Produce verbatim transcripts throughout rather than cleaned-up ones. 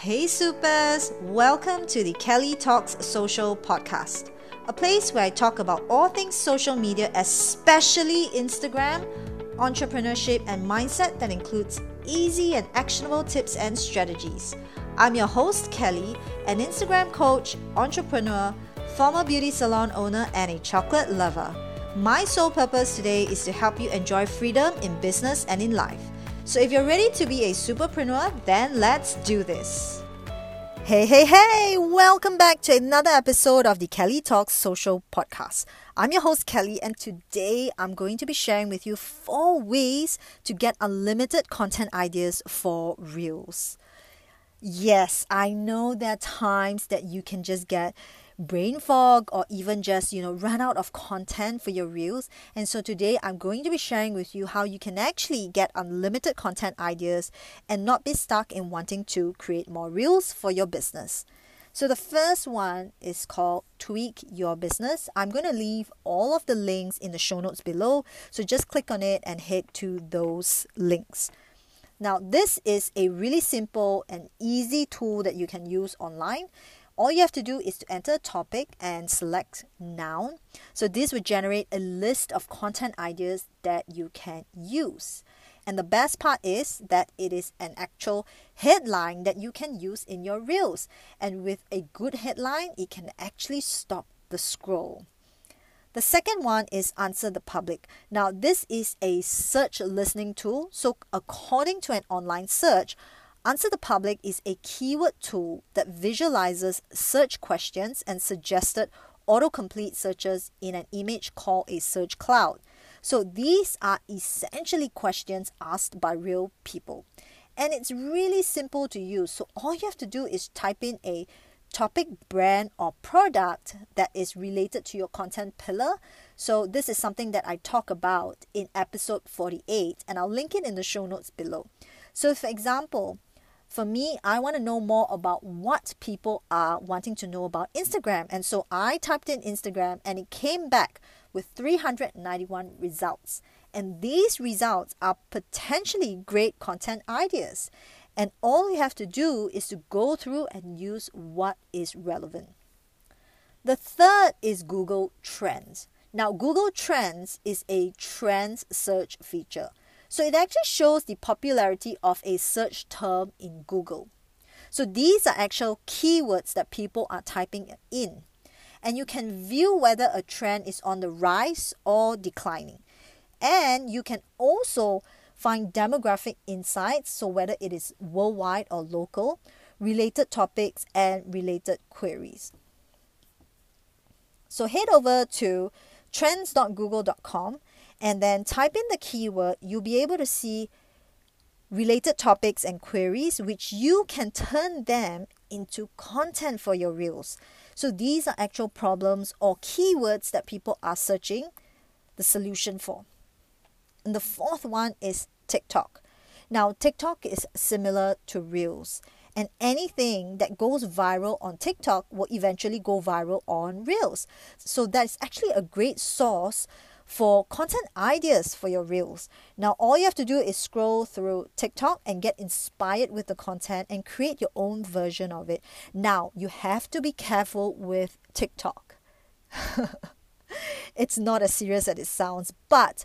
Hey Supers! Welcome to the Kelly Talks Social Podcast, a place where I talk about all things social media, especially Instagram, entrepreneurship and mindset that includes easy and actionable tips and strategies. I'm your host Kelly, an Instagram coach, entrepreneur, former beauty salon owner and a chocolate lover. My sole purpose today is to help you enjoy freedom in business and in life. So if you're ready to be a superpreneur, then let's do this. Hey, hey, hey! Welcome back to another episode of the Kelly Talks Social Podcast. I'm your host Kelly, and today I'm going to be sharing with you four ways to get unlimited content ideas for Reels. Yes, I know there are times that you can just get brain fog or even just, you know, run out of content for your Reels. And so today I'm going to be sharing with you how you can actually get unlimited content ideas and not be stuck in wanting to create more Reels for your business. So the first one is called Tweak Your Business. I'm going to leave all of the links in the show notes below. So just click on it and head to those links. Now, this is a really simple and easy tool that you can use online. All you have to do is to enter a topic and select noun. So this will generate a list of content ideas that you can use. And the best part is that it is an actual headline that you can use in your Reels. And with a good headline, it can actually stop the scroll. The second one is Answer the Public. Now, this is a search listening tool. So according to an online search, Answer the Public is a keyword tool that visualizes search questions and suggested autocomplete searches in an image called a search cloud. So these are essentially questions asked by real people. And it's really simple to use. So all you have to do is type in a topic, brand or product that is related to your content pillar. So this is something that I talk about in episode forty-eight, and I'll link it in the show notes below. So for example, for me, I want to know more about what people are wanting to know about Instagram. And so I typed in Instagram and it came back with three hundred ninety-one results. And these results are potentially great content ideas. And all you have to do is to go through and use what is relevant. The third is Google Trends. Now, Google Trends is a trends search feature. So it actually shows the popularity of a search term in Google. So these are actual keywords that people are typing in. And you can view whether a trend is on the rise or declining. And you can also find demographic insights, so whether it is worldwide or local, related topics and related queries. So head over to trends dot google dot com and then type in the keyword. You'll be able to see related topics and queries, which you can turn them into content for your Reels. So these are actual problems or keywords that people are searching the solution for. And the fourth one is TikTok. Now, TikTok is similar to Reels, and anything that goes viral on TikTok will eventually go viral on Reels. So that's actually a great source for content ideas for your Reels. Now, all you have to do is scroll through TikTok and get inspired with the content and create your own version of it. Now, you have to be careful with TikTok. It's not as serious as it sounds, but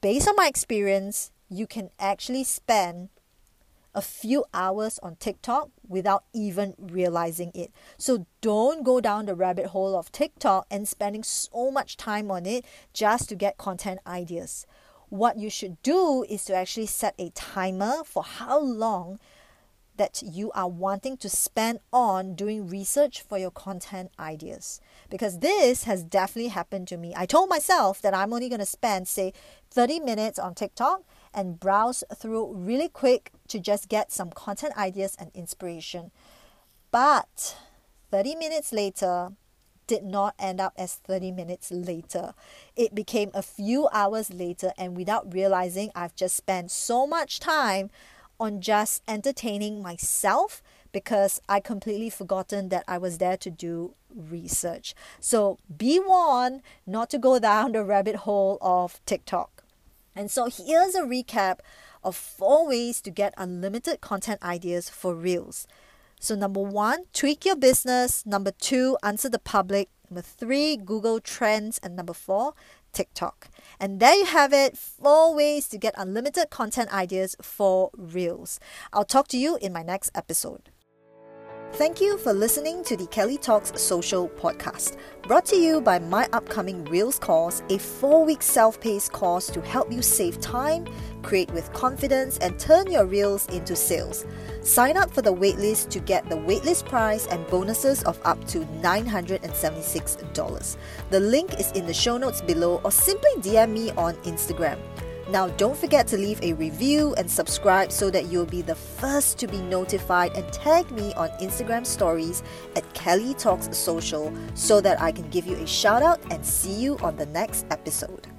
based on my experience, you can actually spend a few hours on TikTok without even realizing it. So don't go down the rabbit hole of TikTok and spending so much time on it just to get content ideas. What you should do is to actually set a timer for how long that you are wanting to spend on doing research for your content ideas. Because this has definitely happened to me. I told myself that I'm only going to spend, say, thirty minutes on TikTok and browse through really quick to just get some content ideas and inspiration. But thirty minutes later did not end up as thirty minutes later. It became a few hours later, and without realizing, I've just spent so much time on just entertaining myself because I completely forgotten that I was there to do research. So be warned not to go down the rabbit hole of TikTok. And so here's a recap of four ways to get unlimited content ideas for Reels. So number one, tweak your business. Number two, answer the public. Number three, Google Trends. And number four, TikTok. And there you have it, four ways to get unlimited content ideas for Reels. I'll talk to you in my next episode. Thank you for listening to the Kelly Talks Social Podcast, brought to you by my upcoming Reels course, a four-week self-paced course to help you save time, create with confidence, and turn your Reels into sales. Sign up for the waitlist to get the waitlist price and bonuses of up to nine hundred seventy-six dollars. The link is in the show notes below, or simply D M me on Instagram. Now, don't forget to leave a review and subscribe so that you'll be the first to be notified, and tag me on Instagram stories at Kelly Talks Social so that I can give you a shout out and see you on the next episode.